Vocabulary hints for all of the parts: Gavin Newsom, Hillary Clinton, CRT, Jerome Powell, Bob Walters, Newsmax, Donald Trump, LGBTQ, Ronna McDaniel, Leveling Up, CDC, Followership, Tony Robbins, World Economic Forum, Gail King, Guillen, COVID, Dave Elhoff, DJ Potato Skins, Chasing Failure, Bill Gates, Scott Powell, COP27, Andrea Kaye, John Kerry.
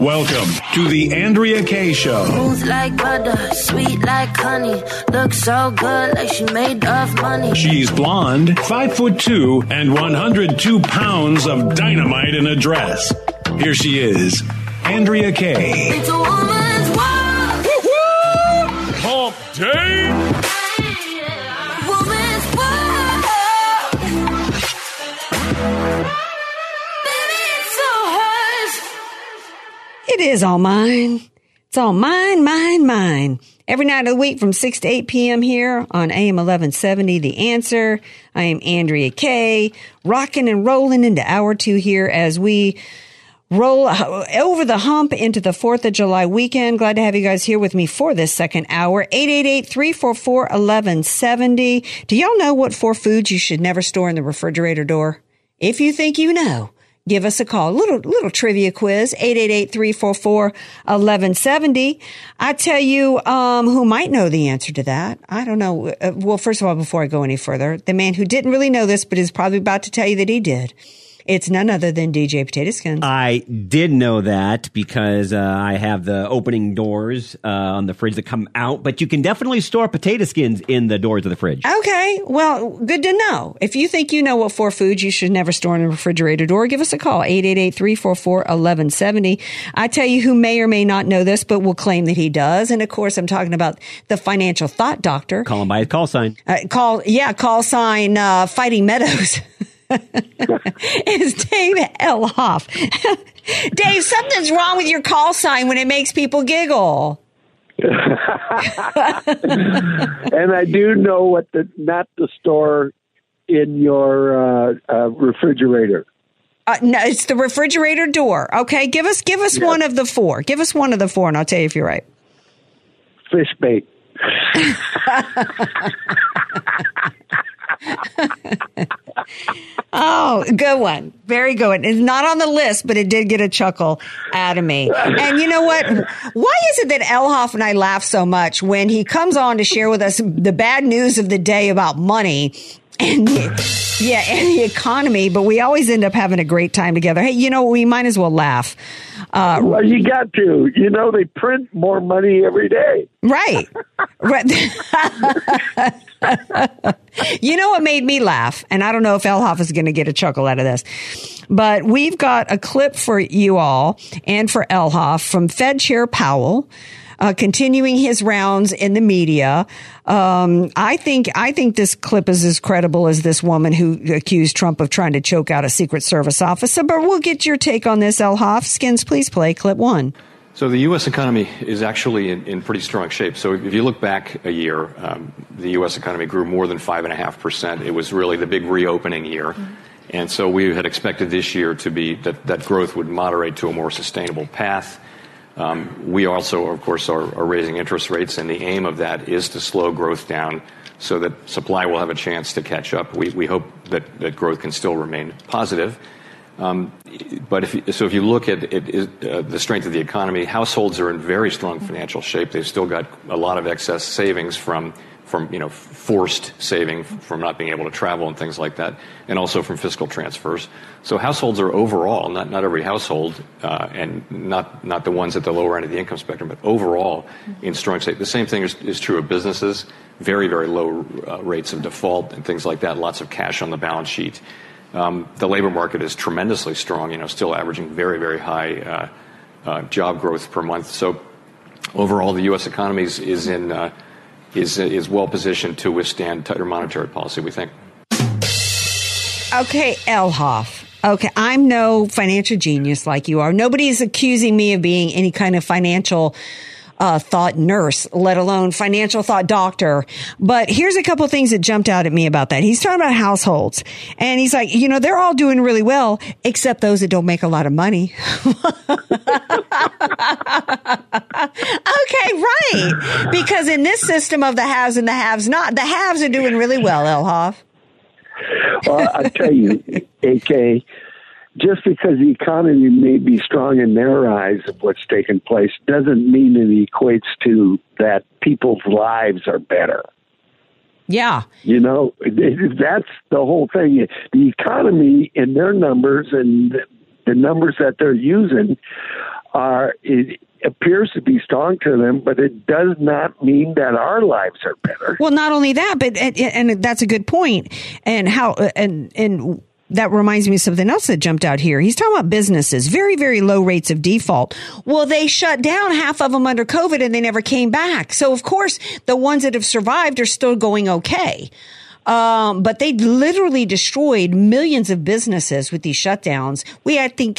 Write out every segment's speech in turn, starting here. Welcome to the Andrea Kaye Show. Smooth like butter, sweet like honey. Looks so good, like she made of money. She's blonde, 5'2", and 102 pounds of dynamite in a dress. Here she is, Andrea Kaye. It's a woman's world. Woo-hoo! Hump day. Woman's world. It is all mine. It's all mine, mine, mine. Every night of the week from 6 to 8 p.m. here on AM 1170, The Answer. I am Andrea Kaye, rocking and rolling into hour two here as we roll over the hump into the 4th of July weekend. Glad to have you guys here with me for this second hour. 888-344-1170. Do y'all know what four foods you should never store in the refrigerator door? If you think you know, give us a call. Little trivia quiz, 888-344-1170. I tell you who might know the answer to that. I don't know. Well, first of all, before I go any further, the man who didn't really know this but is probably about to tell you that he did. It's none other than DJ Potato Skins. I did know that because I have the opening doors on the fridge that come out, but you can definitely store potato skins in the doors of the fridge. Okay. Well, good to know. If you think you know what four foods you should never store in a refrigerator door, give us a call, 888-344-1170. I tell you who may or may not know this, but will claim that he does. And of course, I'm talking about the financial thought doctor. Call him by his call sign. Fighting Meadows. It's Dave Elhoff. Dave, something's wrong with your call sign when it makes people giggle. And I do know what not to store in your refrigerator. No, it's the refrigerator door. Okay, give us one of the four. Give us one of the four, and I'll tell you if you're right. Fish bait. Oh, good one. Very good one. It's not on the list, but it did get a chuckle out of me. And you know what? Why is it that Elhoff and I laugh so much when he comes on to share with us the bad news of the day about money and the economy, but we always end up having a great time together. Hey, you know, we might as well laugh. Well, you got to. You know, they print more money every day. Right. You know what made me laugh? And I don't know if Elhoff is going to get a chuckle out of this, but we've got a clip for you all and for Elhoff from Fed Chair Powell, continuing his rounds in the media. I think this clip is as credible as this woman who accused Trump of trying to choke out a Secret Service officer. But we'll get your take on this, Elhoff. Skins, please play clip one. So the U.S. economy is actually in pretty strong shape. So if you look back a year, the U.S. economy grew more than 5.5%. It was really the big reopening year. Mm-hmm. And so we had expected this year to be that growth would moderate to a more sustainable path. We also, of course, are raising interest rates, and the aim of that is to slow growth down so that supply will have a chance to catch up. We hope that growth can still remain positive. But if you look at the strength of the economy, households are in very strong financial shape. They've still got a lot of excess savings from forced saving from not being able to travel and things like that, and also from fiscal transfers. So households are overall, not every household, and not the ones at the lower end of the income spectrum, but overall in strong state. The same thing is true of businesses, very, very low rates of default and things like that, lots of cash on the balance sheet. The labor market is tremendously strong, still averaging very, very high job growth per month. So overall, the U.S. economy is well positioned to withstand tighter monetary policy, we think. Okay, Elhoff. Okay, I'm no financial genius like you are. Nobody is accusing me of being any kind of financial thought nurse, let alone financial thought doctor. But here's a couple of things that jumped out at me about that. He's talking about households, and he's like, they're all doing really well, except those that don't make a lot of money. money, because in this system of the haves and the haves not, the haves are doing really well, Elhoff. Well, I tell you, AK, just because the economy may be strong in their eyes of what's taking place doesn't mean it equates to that people's lives are better. Yeah. You know, that's the whole thing. The economy in their numbers and the numbers that they're using are, it appears to be strong to them, but it does not mean that our lives are better. Well, not only that, but and that's a good point. And how and that reminds me of something else that jumped out here. He's talking about businesses, very, very low rates of default. Well, they shut down half of them under COVID and they never came back. So, of course, the ones that have survived are still going okay. But they literally destroyed millions of businesses with these shutdowns.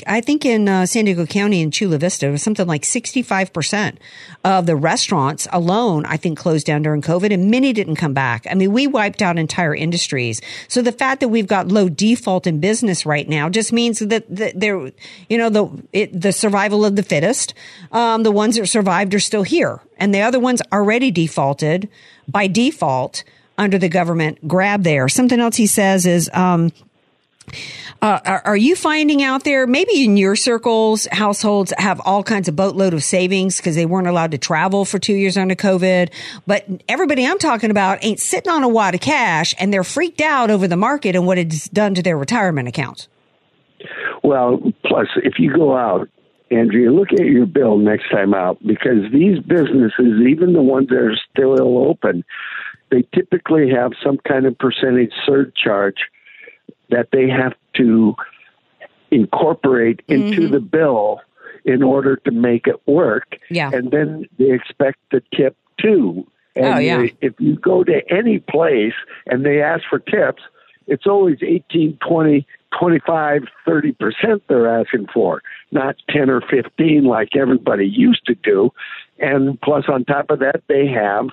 I think in San Diego County and Chula Vista, it was something like 65% of the restaurants alone, I think, closed down during COVID, and many didn't come back. I mean, we wiped out entire industries. So the fact that we've got low default in business right now just means that there, you know, the survival of the fittest. The ones that survived are still here, and the other ones already defaulted by default under the government grab there. Something else he says is, are you finding out there, maybe in your circles, households have all kinds of boatload of savings because they weren't allowed to travel for 2 years under COVID, but everybody I'm talking about ain't sitting on a wad of cash and they're freaked out over the market and what it's done to their retirement accounts. Well, plus if you go out, Andrea, look at your bill next time out, because these businesses, even the ones that are still open, they typically have some kind of percentage surcharge that they have to incorporate into the bill in order to make it work. Yeah. And then they expect the tip too. And if you go to any place and they ask for tips, it's always 18, 20, 25, 30% they're asking for, not 10 or 15 like everybody used to do. And plus on top of that, they have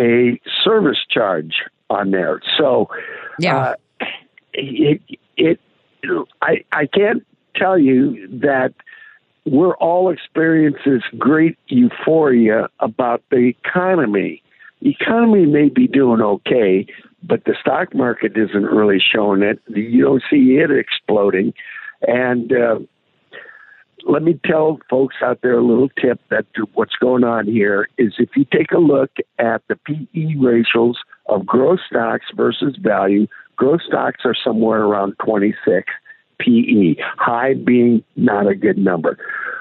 a service charge on there. So I can't tell you that we're all experiencing this great euphoria about the economy. The economy may be doing okay, but the stock market isn't really showing it. You don't see it exploding. And let me tell folks out there a little tip that what's going on here is if you take a look at the P.E. ratios of gross stocks versus value, gross stocks are somewhere around 26 P.E., high being not a good number.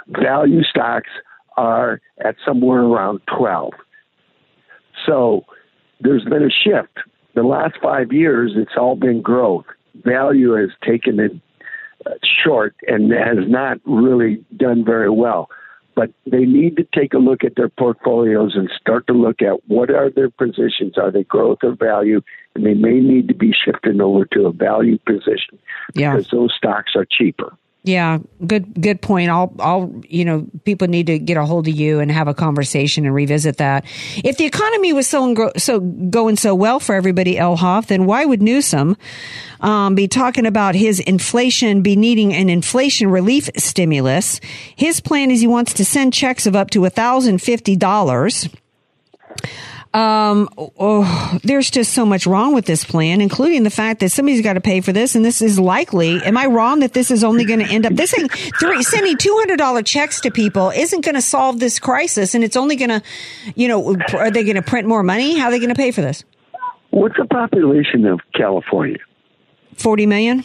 Value stocks are at somewhere around 12. So there's been a shift. The last 5 years, it's all been growth. Value has taken it short and has not really done very well, but they need to take a look at their portfolios and start to look at what are their positions. Are they growth or value? And they may need to be shifting over to a value position because those stocks are cheaper. Yeah, good point. People need to get a hold of you and have a conversation and revisit that. If the economy was so going so well for everybody, Elhoff, then why would Newsom be talking about his inflation, be needing an inflation relief stimulus? His plan is he wants to send checks of up to $1,050. There's just so much wrong with this plan, including the fact that somebody's got to pay for this. And this is likely, am I wrong that this is only going to end up, this thing, sending $200 checks to people isn't going to solve this crisis. And it's only going to, are they going to print more money? How are they going to pay for this? What's the population of California? 40 million.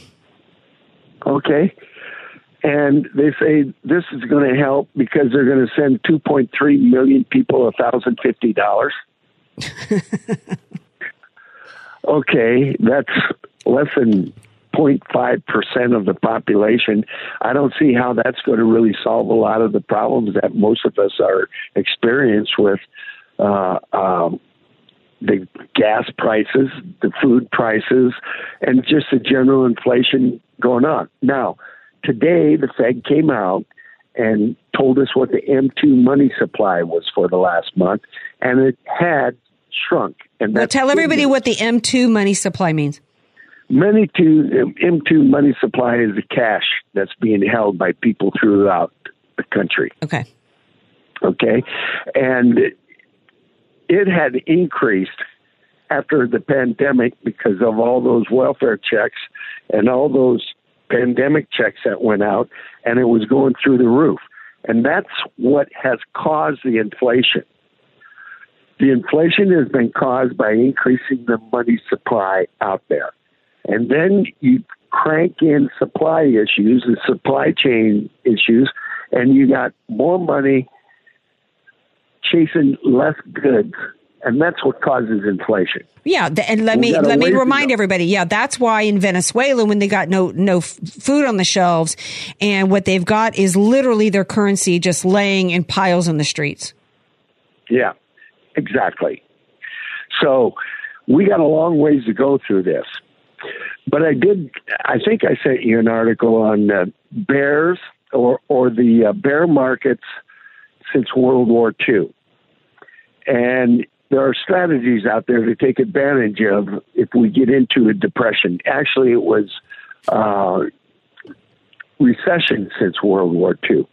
Okay. And they say this is going to help because they're going to send 2.3 million people $1,050. Okay, that's less than 0.5% of the population. I don't see how that's going to really solve a lot of the problems that most of us are experienced with, the gas prices, the food prices, and just the general inflation going on. Now, today, the Fed came out and told us what the M2 money supply was for the last month, and it had shrunk. And well, tell everybody what the M2 money supply means. M2 money supply is the cash that's being held by people throughout the country. Okay. And it had increased after the pandemic because of all those welfare checks and all those pandemic checks that went out, and it was going through the roof. And that's what has caused the inflation. The inflation has been caused by increasing the money supply out there. And then you crank in supply issues and supply chain issues, and you got more money chasing less goods. And that's what causes inflation. Yeah, and let me remind everybody. Yeah, that's why in Venezuela, when they got no food on the shelves, and what they've got is literally their currency just laying in piles on the streets. Yeah, exactly. So we got a long ways to go through this. But I think I sent you an article on bears or the bear markets since World War II, and there are strategies out there to take advantage of if we get into a depression. Actually, it was recession since World War II.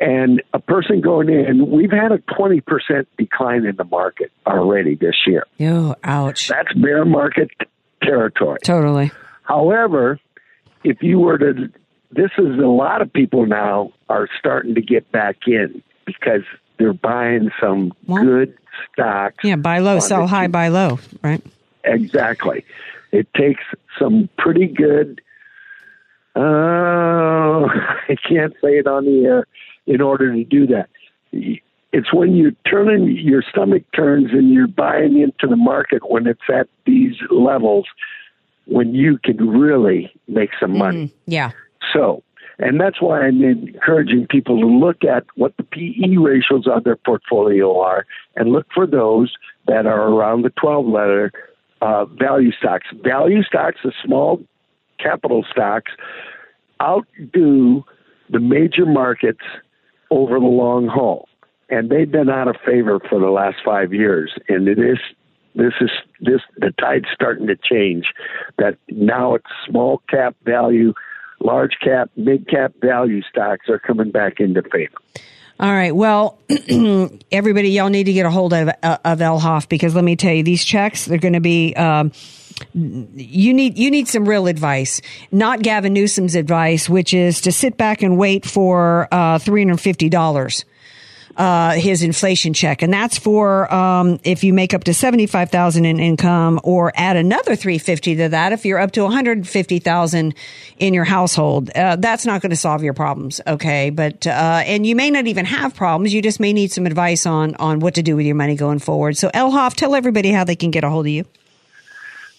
And a person going in, we've had a 20% decline in the market already this year. Oh, ouch. That's bear market territory. Totally. However, if you were to, this is a lot of people now are starting to get back in because they're buying some good stocks. Yeah, buy low, sell high, buy low, right? Exactly. It takes some pretty good, I can't say it on the air, in order to do that. It's when you're turning, your stomach turns and you're buying into the market when it's at these levels, when you can really make some money. Yeah. So, and that's why I'm encouraging people to look at what the P/E ratios on their portfolio are and look for those that are around the 12-letter value stocks. Value stocks, the small capital stocks, outdo the major markets over the long haul. And they've been out of favor for the last 5 years. And it is the tide's starting to change, that now it's small cap value. Large cap, mid cap value stocks are coming back into favor. All right. Well, everybody, y'all need to get a hold of Elhoff, because let me tell you, these checks, they're going to be, you need some real advice, not Gavin Newsom's advice, which is to sit back and wait for $350. His inflation check. And that's for, if you make up to $75,000 in income, or add another $350 to that if you're up to $150,000 in your household. That's not going to solve your problems. Okay. But, and you may not even have problems. You just may need some advice on what to do with your money going forward. So Elhoff, tell everybody how they can get a hold of you.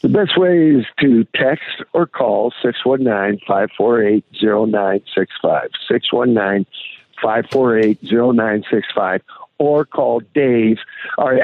The best way is to text or call 619-548-0965. 619-548-0965, or call Dave, or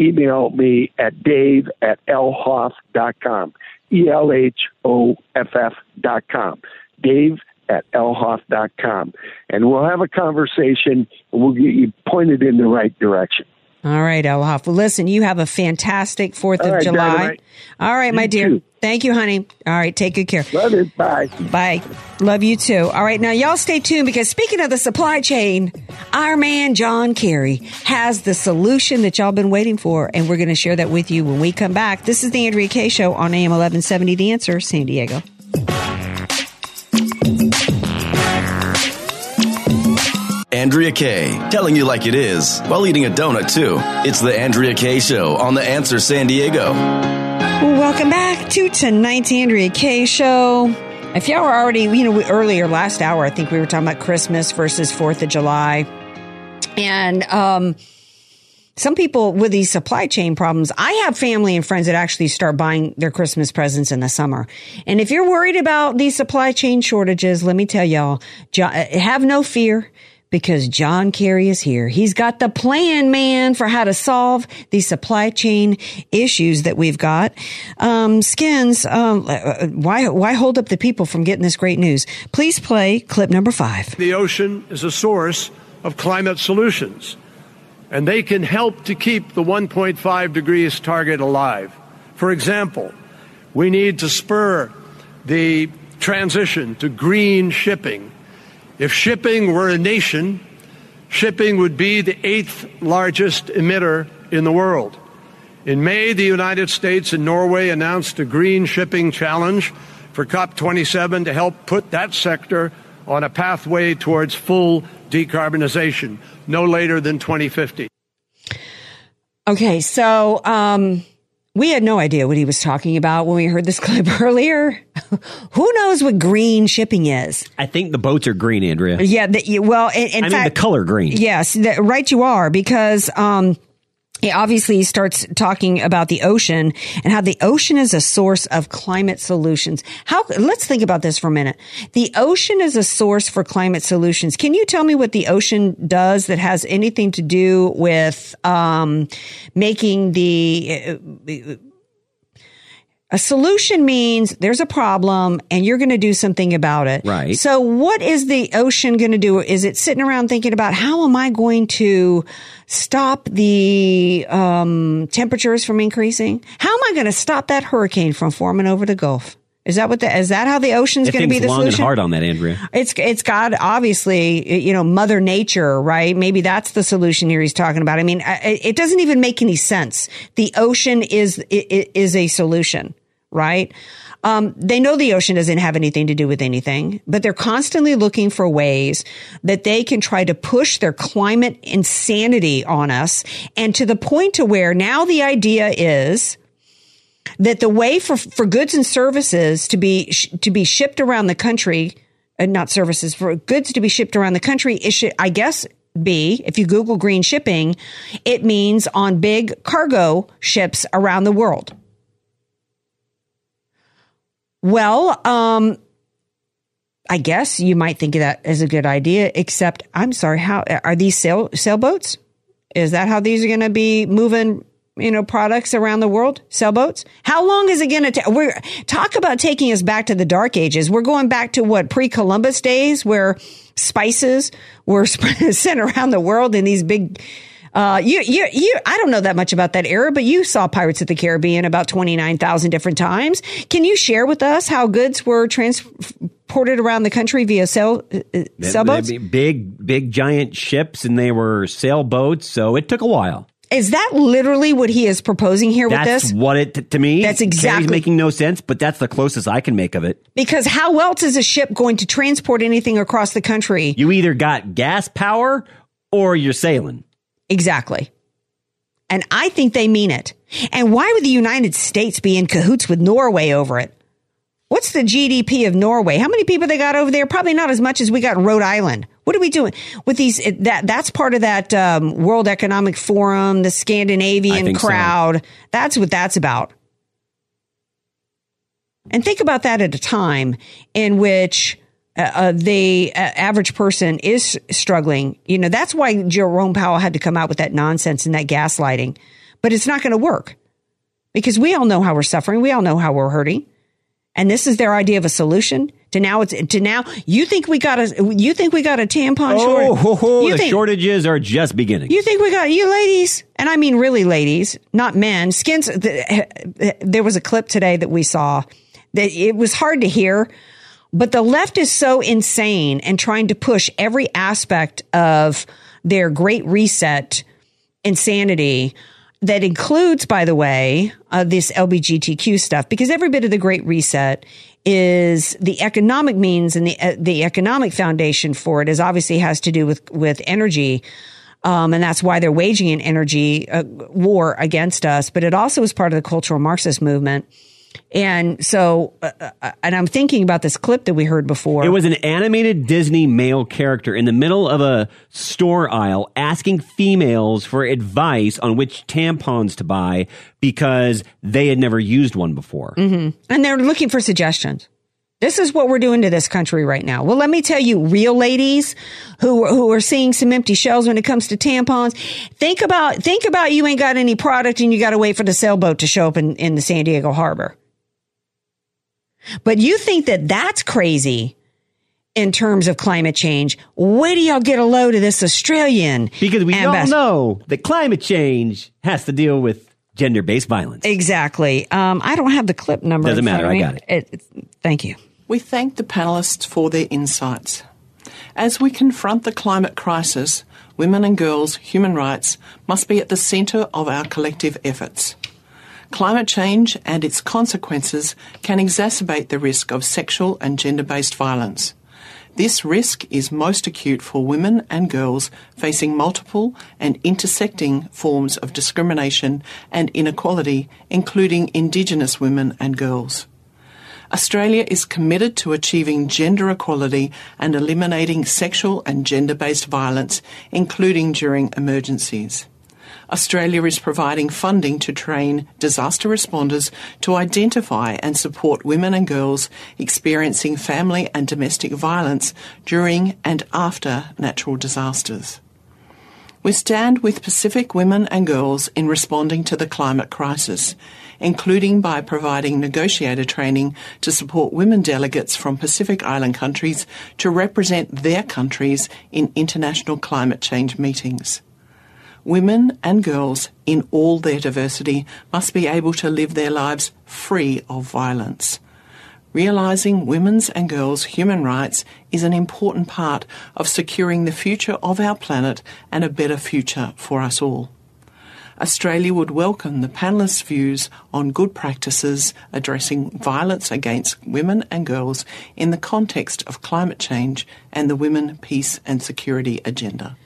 email me at dave@elhoff.com, ELHOFF.com, dave@elhoff.com. And we'll have a conversation, and we'll get you pointed in the right direction. All right, Elhoff. Well, listen, you have a fantastic 4th of July. Dynamite. All right, my dear. Too. Thank you, honey. All right, take good care. Love it. Bye. Bye. Love you, too. All right, now, y'all stay tuned, because speaking of the supply chain, our man John Kerry has the solution that y'all been waiting for, and we're going to share that with you when we come back. This is the Andrea Kaye Show on AM 1170, The Answer, San Diego. Andrea Kaye, telling you like it is, while eating a donut, too. It's the Andrea Kaye Show on The Answer San Diego. Welcome back to tonight's Andrea Kaye Show. If y'all were already, earlier last hour, I think we were talking about Christmas versus 4th of July. And some people with these supply chain problems, I have family and friends that actually start buying their Christmas presents in the summer. And if you're worried about these supply chain shortages, let me tell y'all, have no fear. Because John Kerry is here. He's got the plan, man, for how to solve the supply chain issues that we've got. Skins, why hold up the people from getting this great news? Please play clip number 5. The ocean is a source of climate solutions, and they can help to keep the 1.5 degrees target alive. For example, we need to spur the transition to green shipping. If shipping were a nation, shipping would be the 8th largest emitter in the world. In May, the United States and Norway announced a green shipping challenge for COP27 to help put that sector on a pathway towards full decarbonization, no later than 2050. Okay, so we had no idea what he was talking about when we heard this clip earlier. Who knows what green shipping is? I think the boats are green, Andrea. Yeah, well, in fact, the color green. Yes, right you are, because obviously he starts talking about the ocean and how the ocean is a source of climate solutions. Let's think about this for a minute. The ocean is a source for climate solutions. Can you tell me what the ocean does that has anything to do with making the a solution means there's a problem and you're going to do something about it. Right. So what is the ocean going to do? Is it sitting around thinking about how am I going to stop the temperatures from increasing? How am I going to stop that hurricane from forming over the Gulf? Is that how the ocean's going to be the solution? It thinks long and hard on that, Andrea. It's got, obviously, Mother Nature, right? Maybe that's the solution here he's talking about. I mean, it doesn't even make any sense. The ocean is a solution, right? They know the ocean doesn't have anything to do with anything, but they're constantly looking for ways that they can try to push their climate insanity on us, and to the point to where now the idea is that the way for goods and services to be shipped around the country, not services, for goods to be shipped around the country, it should, I guess, be, if you Google green shipping, it means on big cargo ships around the world. Well, I guess you might think of that as a good idea, except, I'm sorry, how are these sailboats? Is that how these are going to be moving products around the world? Sailboats? How long is it going to take? Talk about taking us back to the Dark Ages. We're going back to pre-Columbus days, where spices were sent around the world in these big, I don't know that much about that era, but you saw Pirates of the Caribbean about 29,000 different times. Can you share with us how goods were transported around the country via sailboats? Big, giant ships, and they were sailboats, so it took a while. Is that literally what he is proposing here with this? That's what it, to me, that's exactly. He's making no sense, but that's the closest I can make of it. Because how else is a ship going to transport anything across the country? You either got gas power or you're sailing. Exactly. And I think they mean it. And why would the United States be in cahoots with Norway over it? What's the GDP of Norway? How many people they got over there? Probably not as much as we got in Rhode Island. What are we doing with these? That's part of that World Economic Forum, the Scandinavian crowd. So. That's what that's about. And think about that at a time in which the average person is struggling. That's why Jerome Powell had to come out with that nonsense and that gaslighting. But it's not going to work, because we all know how we're suffering. We all know how we're hurting. And this is their idea of a solution to now. You think we got a tampon shortage? The shortages are just beginning. You think we got you ladies, and I mean really ladies, not men. Skins. There was a clip today that we saw that it was hard to hear, but the left is so insane and trying to push every aspect of their Great Reset insanity. That includes, by the way, this LGBTQ stuff, because every bit of the Great Reset is the economic means, and the economic foundation for it is obviously has to do with energy. And that's why they're waging an energy war against us. But it also is part of the cultural Marxist movement. And so, and I'm thinking about this clip that we heard before. It was an animated Disney male character in the middle of a store aisle asking females for advice on which tampons to buy because they had never used one before. Mm-hmm. And they're looking for suggestions. This is what we're doing to this country right now. Well, let me tell you, real ladies who are seeing some empty shelves when it comes to tampons, think about you ain't got any product and you got to wait for the sailboat to show up in the San Diego harbor. But you think that that's crazy in terms of climate change. Where do y'all get a load of this Australian? Because we all know that climate change has to deal with gender-based violence. Exactly. I don't have the clip number. Doesn't matter. I got it. Thank you. We thank the panelists for their insights. As we confront the climate crisis, women and girls' human rights must be at the centre of our collective efforts. Climate change and its consequences can exacerbate the risk of sexual and gender-based violence. This risk is most acute for women and girls facing multiple and intersecting forms of discrimination and inequality, including Indigenous women and girls. Australia is committed to achieving gender equality and eliminating sexual and gender-based violence, including during emergencies. Australia is providing funding to train disaster responders to identify and support women and girls experiencing family and domestic violence during and after natural disasters. We stand with Pacific women and girls in responding to the climate crisis, including by providing negotiator training to support women delegates from Pacific Island countries to represent their countries in international climate change meetings. Women and girls, in all their diversity, must be able to live their lives free of violence. Realising women's and girls' human rights is an important part of securing the future of our planet and a better future for us all. Australia would welcome the panelists' views on good practices addressing violence against women and girls in the context of climate change and the Women, Peace and Security agenda.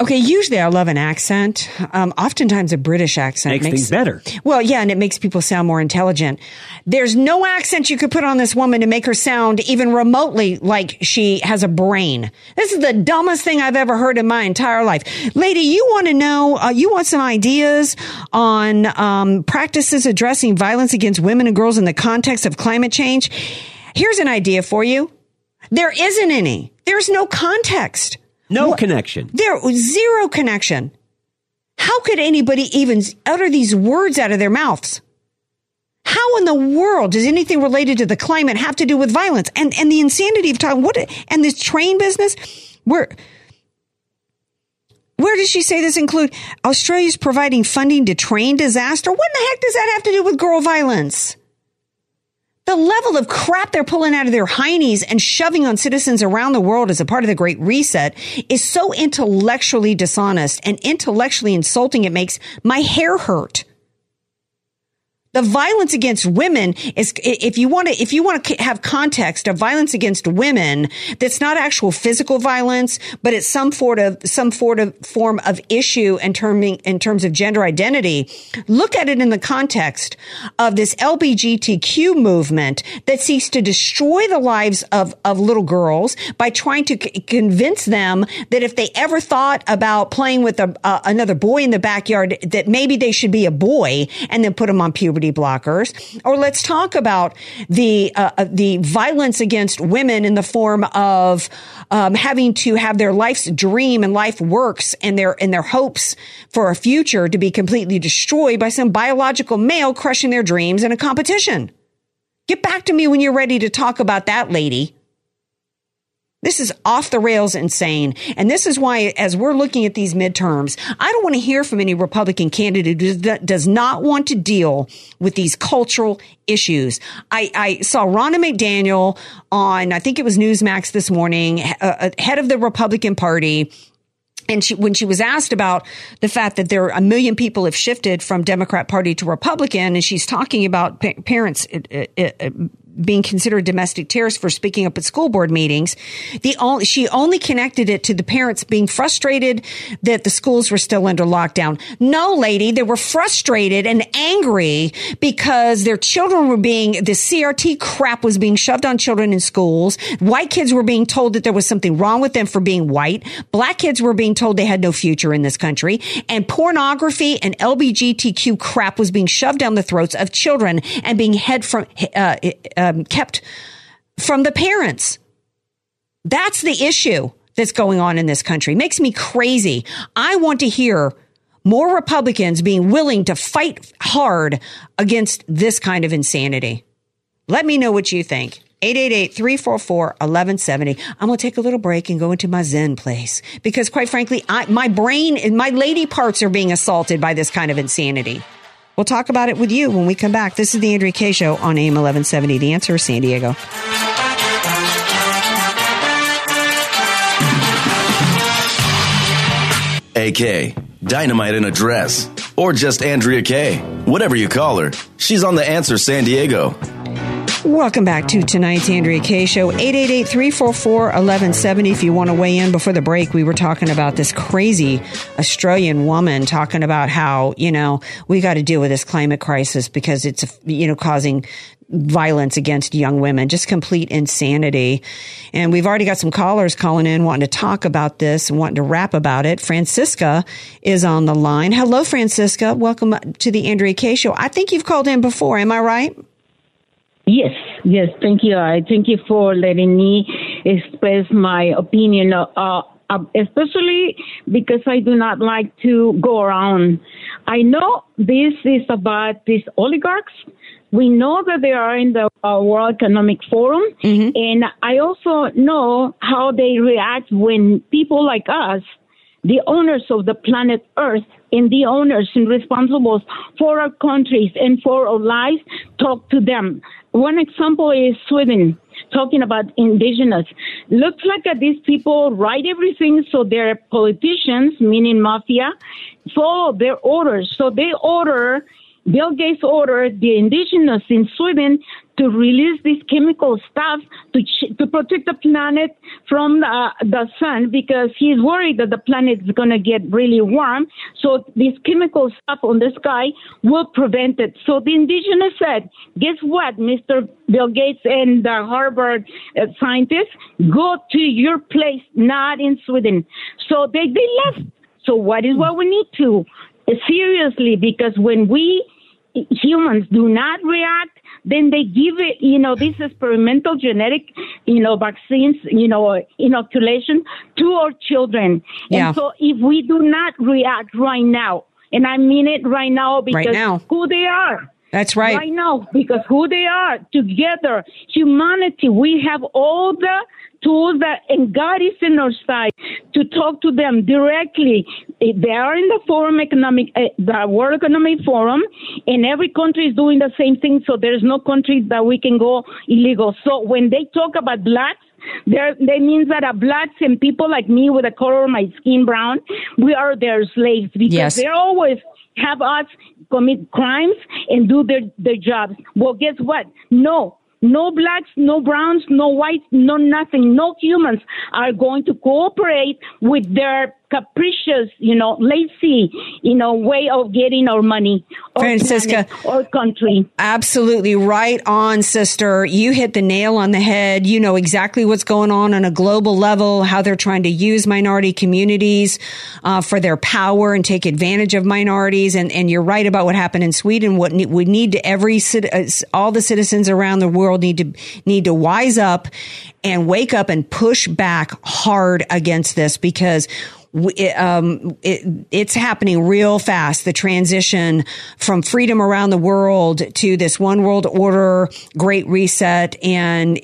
Okay, usually I love an accent. Oftentimes a British accent makes things better. Well, yeah, and it makes people sound more intelligent. There's no accent you could put on this woman to make her sound even remotely like she has a brain. This is the dumbest thing I've ever heard in my entire life. Lady, you want to know, you want some ideas on practices addressing violence against women and girls in the context of climate change? Here's an idea for you. There isn't any. There's no context. No connection. There was zero connection. How could anybody even utter these words out of their mouths? How in the world does anything related to the climate have to do with violence? And the insanity of time, what, and this train business? Where does she say this include? Australia's providing funding to train disaster? What in the heck does that have to do with girl violence? The level of crap they're pulling out of their heinies and shoving on citizens around the world as a part of the Great Reset is so intellectually dishonest and intellectually insulting, it makes my hair hurt. The violence against women is, if you want to have context of violence against women, that's not actual physical violence, but it's some form of issue in terms of gender identity. Look at it in the context of this LGBTQ movement that seeks to destroy the lives of little girls by trying to convince them that if they ever thought about playing with another boy in the backyard, that maybe they should be a boy and then put them on puberty blockers. Or let's talk about the violence against women in the form of having to have their life's dream and life works and their hopes for a future to be completely destroyed by some biological male crushing their dreams in a competition. Get back to me when you're ready to talk about that, lady. This is off the rails insane. And this is why, as we're looking at these midterms, I don't want to hear from any Republican candidate who does not want to deal with these cultural issues. I saw Ronna McDaniel on, I think it was Newsmax this morning, head of the Republican Party. And when she was asked about the fact that there are 1 million people have shifted from Democrat Party to Republican, and she's talking about parents being considered domestic terrorists for speaking up at school board meetings. She only connected it to the parents being frustrated that the schools were still under lockdown. No, lady, they were frustrated and angry because their children were the CRT crap was being shoved on children in schools. White kids were being told that there was something wrong with them for being white. Black kids were being told they had no future in this country. And pornography and LGBTQ crap was being shoved down the throats of children and being kept from the parents. That's the issue that's going on in this country. Makes me crazy. I want to hear more Republicans being willing to fight hard against this kind of insanity. Let me know what you think. 888-344-1170. I'm going to take a little break and go into my Zen place because, quite frankly, my brain and my lady parts are being assaulted by this kind of insanity. We'll talk about it with you when we come back. This is the Andrea Kaye Show on AM 1170. The Answer, San Diego. A.K., Dynamite in a Dress, or just Andrea Kaye, whatever you call her. She's on The Answer San Diego. Welcome back to tonight's Andrea Kaye Show, 888-344-1170. If you want to weigh in before the break, we were talking about this crazy Australian woman talking about how, you know, we got to deal with this climate crisis because it's, you know, causing violence against young women, just complete insanity. And we've already got some callers calling in wanting to talk about this and wanting to rap about it. Francisca is on the line. Hello, Francisca. Welcome to the Andrea Kaye Show. I think you've called in before. Am I right? Yes. Thank you. I thank you for letting me express my opinion, especially because I do not like to go around. I know this is about these oligarchs. We know that they are in the World Economic Forum. Mm-hmm. And I also know how they react when people like us, the owners of the planet Earth, and the owners and responsibles for our countries and for our lives, talk to them. One example is Sweden, talking about indigenous. Looks like that these people write everything, so their politicians, meaning mafia, follow their orders. So they order, Bill Gates ordered the indigenous in Sweden to release these chemical stuff to protect the planet from the sun, because he's worried that the planet is going to get really warm. So this chemical stuff on the sky will prevent it. So the indigenous said, guess what, Mr. Bill Gates and the Harvard scientists, go to your place, not in Sweden. So they left. So what is what we need to? Seriously, because when we humans do not react, then they give it, you know, this experimental genetic, you know, vaccines, you know, inoculation to our children. Yeah. And so if we do not react right now, and I mean it right now, because right now, who they are. That's right. Right now, because who they are, together, humanity, we have all the tools that, and God is in our side to talk to them directly. They are in the forum economic, the World Economic Forum, and every country is doing the same thing. So there's no country that we can go illegal. So when they talk about blacks, that means that blacks and people like me with the color of my skin brown, we are their slaves, because they're always have us commit crimes and do their jobs. Well, guess what? No blacks, no browns, no whites, no nothing. No humans are going to cooperate with their capricious, you know, lazy, you know, way of getting our money, our Francisca, planet, our country. Absolutely right on, sister. You hit the nail on the head. You know exactly what's going on a global level, how they're trying to use minority communities for their power and take advantage of minorities. And you're right about what happened in Sweden. What we need to all the citizens around the world need to wise up and wake up and push back hard against this, because it's happening real fast. The transition from freedom around the world to this one world order, great reset, and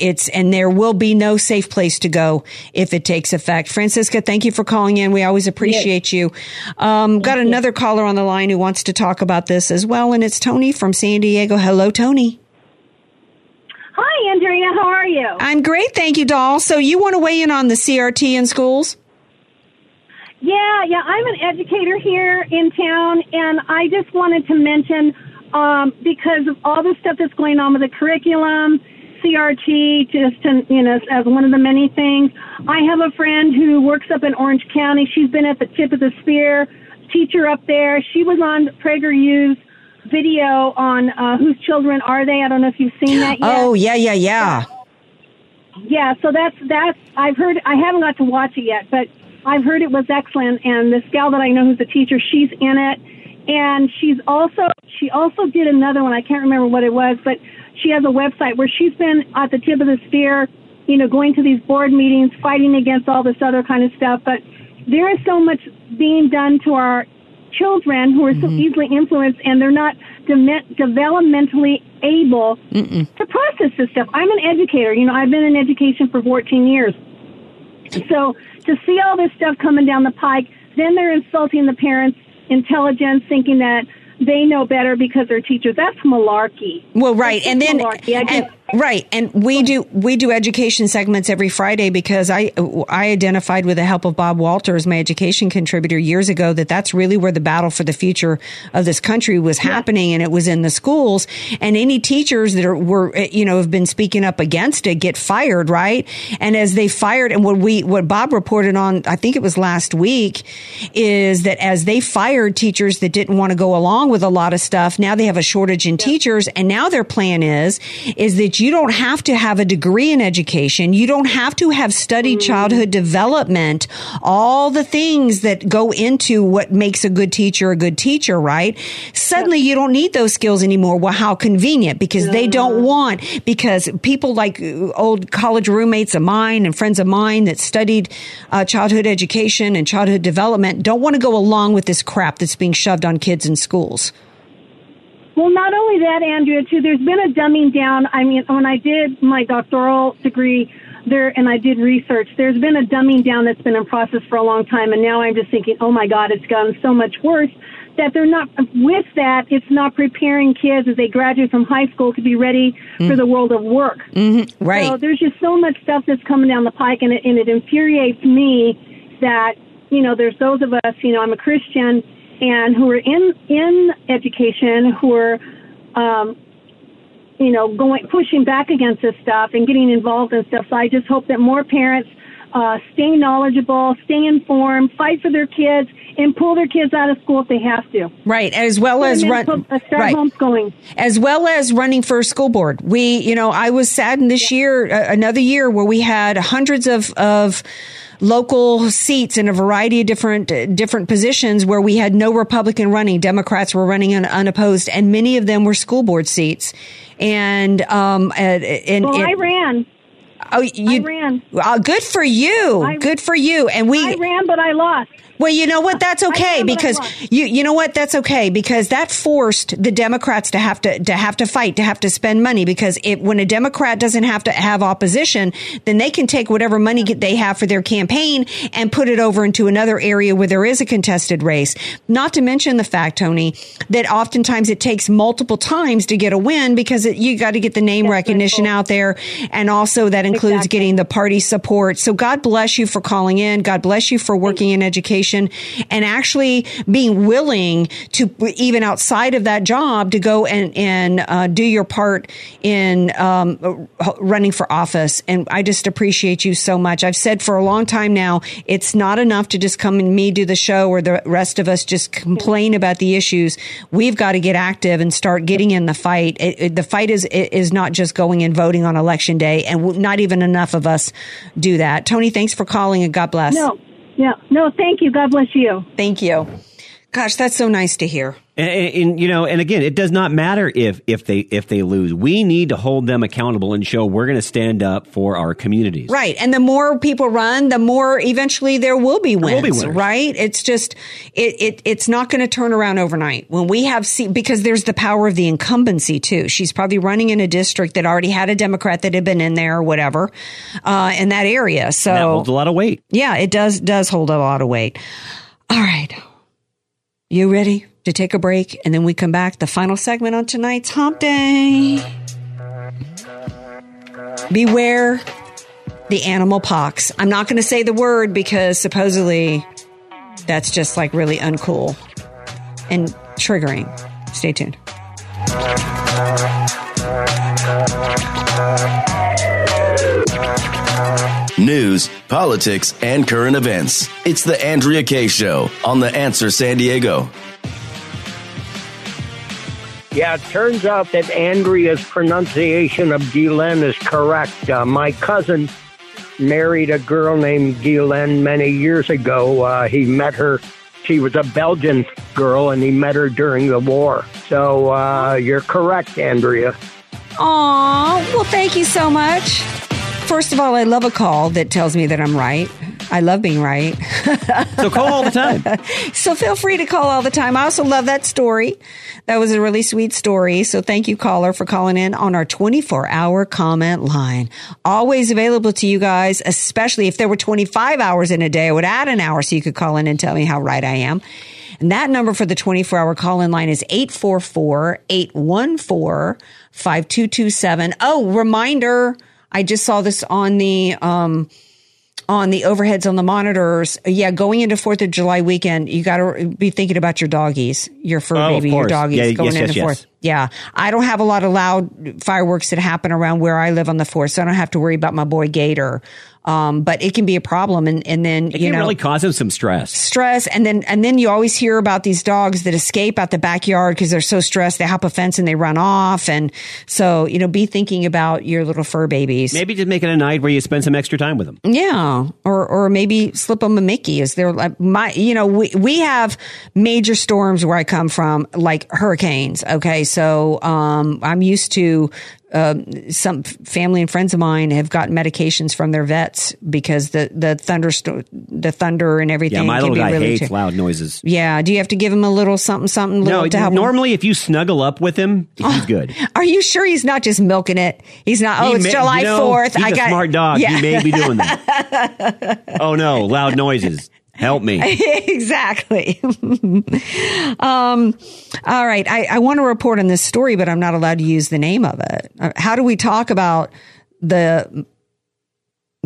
there will be no safe place to go if it takes effect. Francisca, thank you for calling in. We always appreciate you. Got another caller on the line who wants to talk about this as well, and it's Tony from San Diego. Hello, Tony. Hi, Andrea. How are you? I'm great. Thank you, doll. So you want to weigh in on the CRT in schools? Yeah. I'm an educator here in town, and I just wanted to mention, because of all the stuff that's going on with the curriculum, CRT, just to, you know, as one of the many things. I have a friend who works up in Orange County. She's been at the tip of the spear, teacher up there. She was on PragerU's video on Whose Children Are They? I don't know if you've seen that yet. Oh, yeah. Yeah, so that's I've heard. I haven't got to watch it yet, but I've heard it was excellent, and this gal that I know who's a teacher, she's in it, and she also did another one. I can't remember what it was, but she has a website where she's been at the tip of the spear, you know, going to these board meetings, fighting against all this other kind of stuff. But there is so much being done to our children who are so easily influenced, and they're not developmentally able to process this stuff. I'm an educator. You know, I've been in education for 14 years. So to see all this stuff coming down the pike, then they're insulting the parents' intelligence, thinking that they know better because they're teachers. That's malarkey. Well, right. And then malarkey. Right. And we do education segments every Friday because I identified with the help of Bob Walters, my education contributor years ago, that's really where the battle for the future of this country was happening. And it was in the schools, and any teachers that have been speaking up against it get fired. Right. And as they fired, and what Bob reported on, I think it was last week, is that as they fired teachers that didn't want to go along with a lot of stuff, now they have a shortage in teachers. And now their plan is that you don't have to have a degree in education. You don't have to have studied childhood development, all the things that go into what makes a good teacher, right? Suddenly you don't need those skills anymore. Well, how convenient, because they don't want, because people like old college roommates of mine and friends of mine that studied childhood education and childhood development don't want to go along with this crap that's being shoved on kids in schools. Well, not only that, Andrea, too, there's been a dumbing down. I mean, when I did my doctoral degree there and I did research, there's been a dumbing down that's been in process for a long time. And now I'm just thinking, oh, my God, it's gotten so much worse that they're not, with that, it's not preparing kids as they graduate from high school to be ready for the world of work. Mm-hmm. Right. So there's just so much stuff that's coming down the pike, and it infuriates me that, you know, there's those of us, you know, I'm a Christian, and who are in education, who are, you know, pushing back against this stuff and getting involved in stuff. So I just hope that more parents stay knowledgeable, stay informed, fight for their kids, and pull their kids out of school if they have to. Right, as well as homeschooling, as well as running for a school board. We, you know, I was saddened this year, another year where we had hundreds of local seats in a variety of different positions where we had no Republican running. Democrats were running unopposed, and many of them were school board seats. I ran. Oh, you ran. Good for you. Good for you. And I ran, but I lost. Well, you know what? That's okay, because you know what? That's okay, because that forced the Democrats to have to fight, to have to spend money, because when a Democrat doesn't have to have opposition, then they can take whatever money they have for their campaign and put it over into another area where there is a contested race. Not to mention the fact, Tony, that oftentimes it takes multiple times to get a win, because you got to get the name recognition out there. And also that includes getting the party support. So God bless you for calling in. God bless you for working in education, and actually being willing to, even outside of that job, to go and do your part in running for office. And I just appreciate you so much. I've said for a long time now, it's not enough to just come and me do the show or the rest of us just complain about the issues. We've got to get active and start getting in the fight. The fight is not just going and voting on election day, and not even enough of us do that. Tony, thanks for calling, and God bless. Yeah. No, thank you. God bless you. Thank you. Gosh, that's so nice to hear. And you know, and again, it does not matter if they lose. We need to hold them accountable and show we're going to stand up for our communities. Right. And the more people run, the more eventually there will be wins. There will be winners. Right. It's just it's not going to turn around overnight. When we have because there's the power of the incumbency too. She's probably running in a district that already had a Democrat that had been in there or whatever in that area. So and that holds a lot of weight. Yeah, it does hold a lot of weight. All right. You ready to take a break? And then we come back, the final segment on tonight's Hump Day. Beware the animal pox. I'm not going to say the word because supposedly that's just like really uncool and triggering. Stay tuned. News, politics, and current events. It's the Andrea Kaye Show on The Answer San Diego. Yeah, it turns out that Andrea's pronunciation of Guillen is correct. My cousin married a girl named Guillen many years ago. He met her. She was a Belgian girl, and he met her during the war. So you're correct, Andrea. Aw, well, thank you so much. First of all, I love a call that tells me that I'm right. I love being right. So call all the time. So feel free to call all the time. I also love that story. That was a really sweet story. So thank you, caller, for calling in on our 24-hour comment line. Always available to you guys, especially if there were 25 hours in a day. I would add an hour so you could call in and tell me how right I am. And that number for the 24-hour call-in line is 844-814-5227. Oh, reminder, I just saw this on the overheads on the monitors. Yeah, going into 4th of July weekend, you got to be thinking about your doggies, your fur baby, your doggies going into 4th. Yes. Yeah. I don't have a lot of loud fireworks that happen around where I live on the 4th, so I don't have to worry about my boy Gator. But it can be a problem. And then, you know, it can really cause him some stress. And then you always hear about these dogs that escape out the backyard because they're so stressed. They hop a fence and they run off. And so, you know, be thinking about your little fur babies. Maybe just make it a night where you spend some extra time with them. Yeah. Or maybe slip them a Mickey. Is there like my, you know, we have major storms where I come from, like hurricanes. Okay. So, I'm used to, some family and friends of mine have gotten medications from their vets because the thunder and everything. Yeah, my little guy really hates loud noises. Yeah, do you have to give him a little something? No, to help normally him? If you snuggle up with him, he's good. Are you sure he's not just milking it? He's not. He it's July 4th. He's a smart dog. Yeah. He may be doing that. Oh no, loud noises. Help me. Exactly. All right. I want to report on this story, but I'm not allowed to use the name of it. How do we talk about the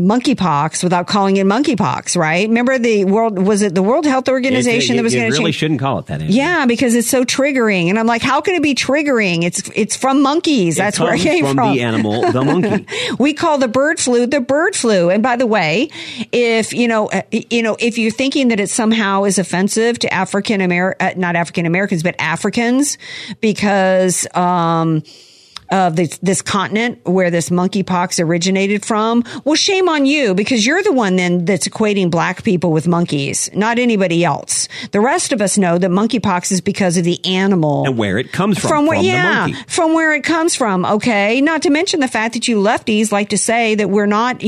monkeypox without calling it monkeypox, right? Remember the World Health Organization that was going to change? You really shouldn't call it that anymore. Yeah, because it's so triggering. And I'm like, how can it be triggering? It's from monkeys. That's where it came from. The animal, the monkey. We call the bird flu. And by the way, if you're thinking that it somehow is offensive to not African Americans, but Africans, because, of this continent where this monkeypox originated from. Well, shame on you, because you're the one then that's equating black people with monkeys, not anybody else. The rest of us know that monkeypox is because of the animal. And where it comes from. The monkey. From where it comes from, okay? Not to mention the fact that you lefties like to say that we're not,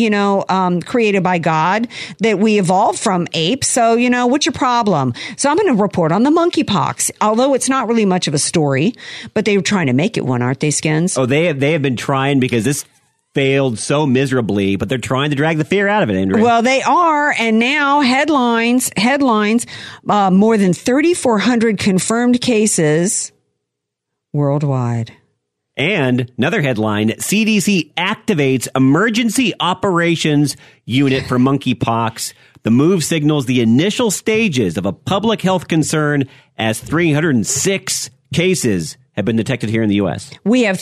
created by God, that we evolved from apes. So, what's your problem? So I'm going to report on the monkeypox, although it's not really much of a story, but they were trying to make it one, aren't they, Skins? Oh, they have been trying, because this failed so miserably, but they're trying to drag the fear out of it, Andrea. Well, they are, and now headlines, more than 3,400 confirmed cases worldwide. And another headline, CDC activates emergency operations unit for monkeypox. The move signals the initial stages of a public health concern as 306 cases have been detected here in the U.S. We have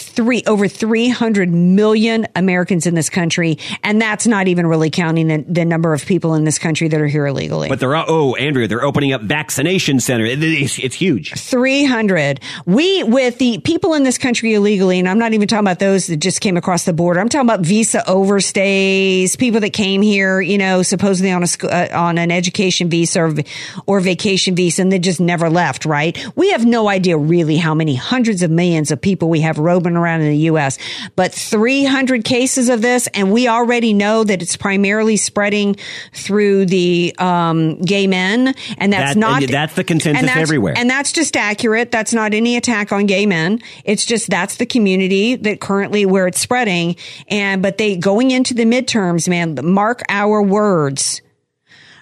over 300 million Americans in this country, and that's not even really counting the number of people in this country that are here illegally. But they're opening up vaccination centers. It's huge. 300. With the people in this country illegally, and I'm not even talking about those that just came across the border. I'm talking about visa overstays, people that came here, supposedly on an education visa or vacation visa, and they just never left, right? We have no idea really how many hundreds of millions of people we have roaming around in the U.S., but 300 cases of this, and we already know that it's primarily spreading through the gay men, and that's the consensus everywhere. And that's just accurate. That's not any attack on gay men. It's just that's the community that currently where it's spreading. But they going into the midterms, man. Mark our words.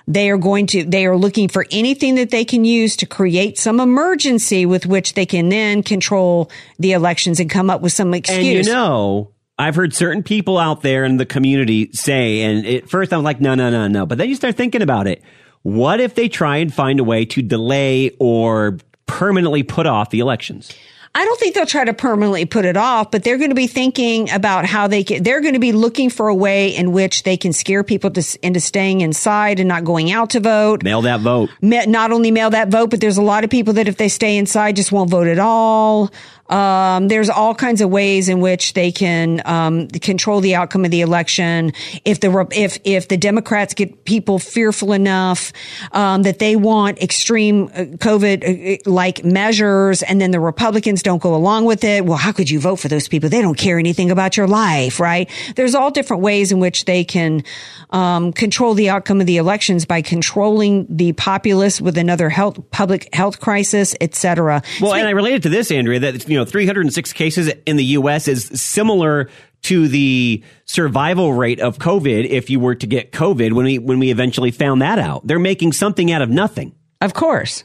They are looking for anything that they can use to create some emergency with which they can then control the elections and come up with some excuse. And I've heard certain people out there in the community say, and at first I was like, no. But then you start thinking about it. What if they try and find a way to delay or permanently put off the elections? I don't think they'll try to permanently put it off, but they're going to be thinking about how they're going to be looking for a way in which they can scare people into staying inside and not going out to vote. Mail that vote. Not only mail that vote, but there's a lot of people that if they stay inside just won't vote at all. There's all kinds of ways in which they can control the outcome of the election. If the Democrats get people fearful enough that they want extreme COVID-like measures, and then the Republicans don't go along with it, well, how could you vote for those people? They don't care anything about your life, right? There's all different ways in which they can control the outcome of the elections by controlling the populace with another public health crisis, et cetera. Well, and I related to this, Andrea, that 306 cases in the U.S. is similar to the survival rate of COVID if you were to get COVID when we eventually found that out. They're making something out of nothing. Of course.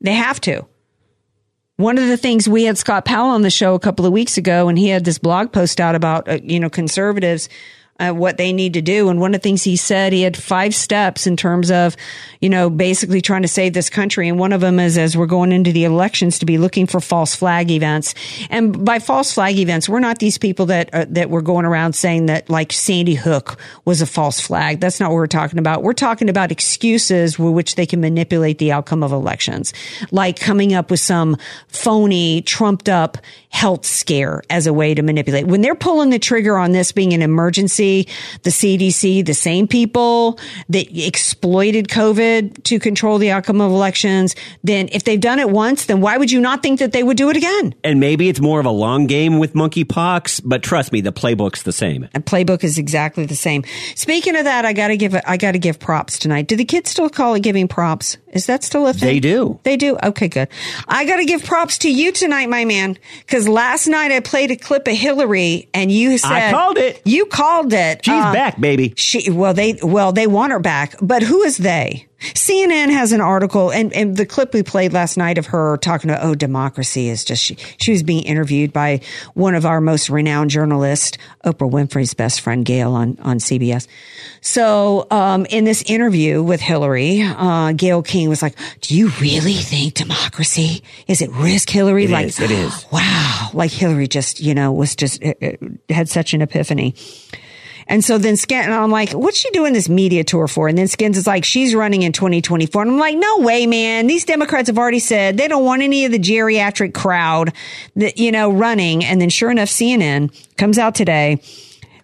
They have to. One of the things, we had Scott Powell on the show a couple of weeks ago, and he had this blog post out about, conservatives, what they need to do. And one of the things he said, he had 5 steps in terms of, basically trying to save this country. And one of them is, as we're going into the elections, to be looking for false flag events. And by false flag events, we're not these people that were going around saying that, like, Sandy Hook was a false flag. That's not what we're talking about. We're talking about excuses with which they can manipulate the outcome of elections, like coming up with some phony, trumped up health scare as a way to manipulate. When they're pulling the trigger on this being an emergency, the CDC, the same people that exploited COVID to control the outcome of elections, then if they've done it once, then why would you not think that they would do it again? And maybe it's more of a long game with monkeypox, but trust me, the playbook's the same. The playbook is exactly the same. Speaking of that, I got to give props tonight. Do the kids still call it giving props? Is that still a thing? They do. They do? Okay, good. I got to give props to you tonight, my man, because last night I played a clip of Hillary and you said... I called it. You called it. She's back, baby. They want her back. But who is they? CNN has an article, and the clip we played last night of her talking about, democracy is just, she was being interviewed by one of our most renowned journalists, Oprah Winfrey's best friend, Gail, on CBS. So, in this interview with Hillary, Gail King was like, do you really think democracy is at risk, Hillary? It is. Wow. Like, Hillary just, had such an epiphany. And so then Skins, I'm like, what's she doing this media tour for? And then Skins is like, she's running in 2024. And I'm like, no way, man. These Democrats have already said they don't want any of the geriatric crowd that, running. And then sure enough, CNN comes out today,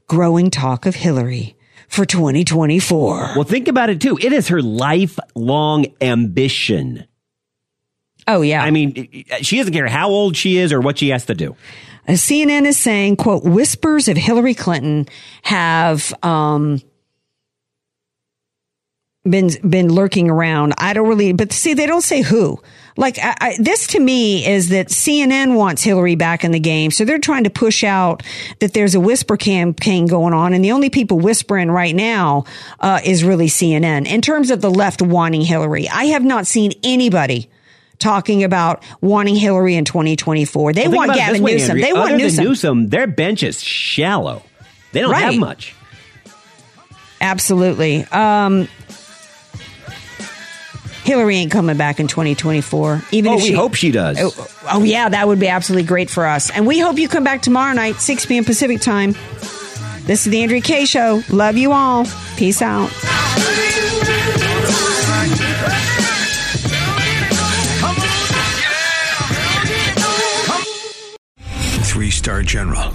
growing talk of Hillary for 2024. Well, think about it, too. It is her lifelong ambition. Oh, yeah. I mean, she doesn't care how old she is or what she has to do. CNN is saying, quote, whispers of Hillary Clinton have been lurking around. I don't really, but see, they don't say who. Like, this to me is that CNN wants Hillary back in the game. So they're trying to push out that there's a whisper campaign going on. And the only people whispering right now is really CNN. In terms of the left wanting Hillary, I have not seen anybody talking about wanting Hillary in 2024. They want Gavin Newsom. Andrea, Newsom, their bench is shallow. They don't have much. Absolutely. Hillary ain't coming back in 2024. We hope she does. Oh, yeah, that would be absolutely great for us. And we hope you come back tomorrow night, 6 p.m. Pacific time. This is the Andrea Kaye Show. Love you all. Peace out. Three-star General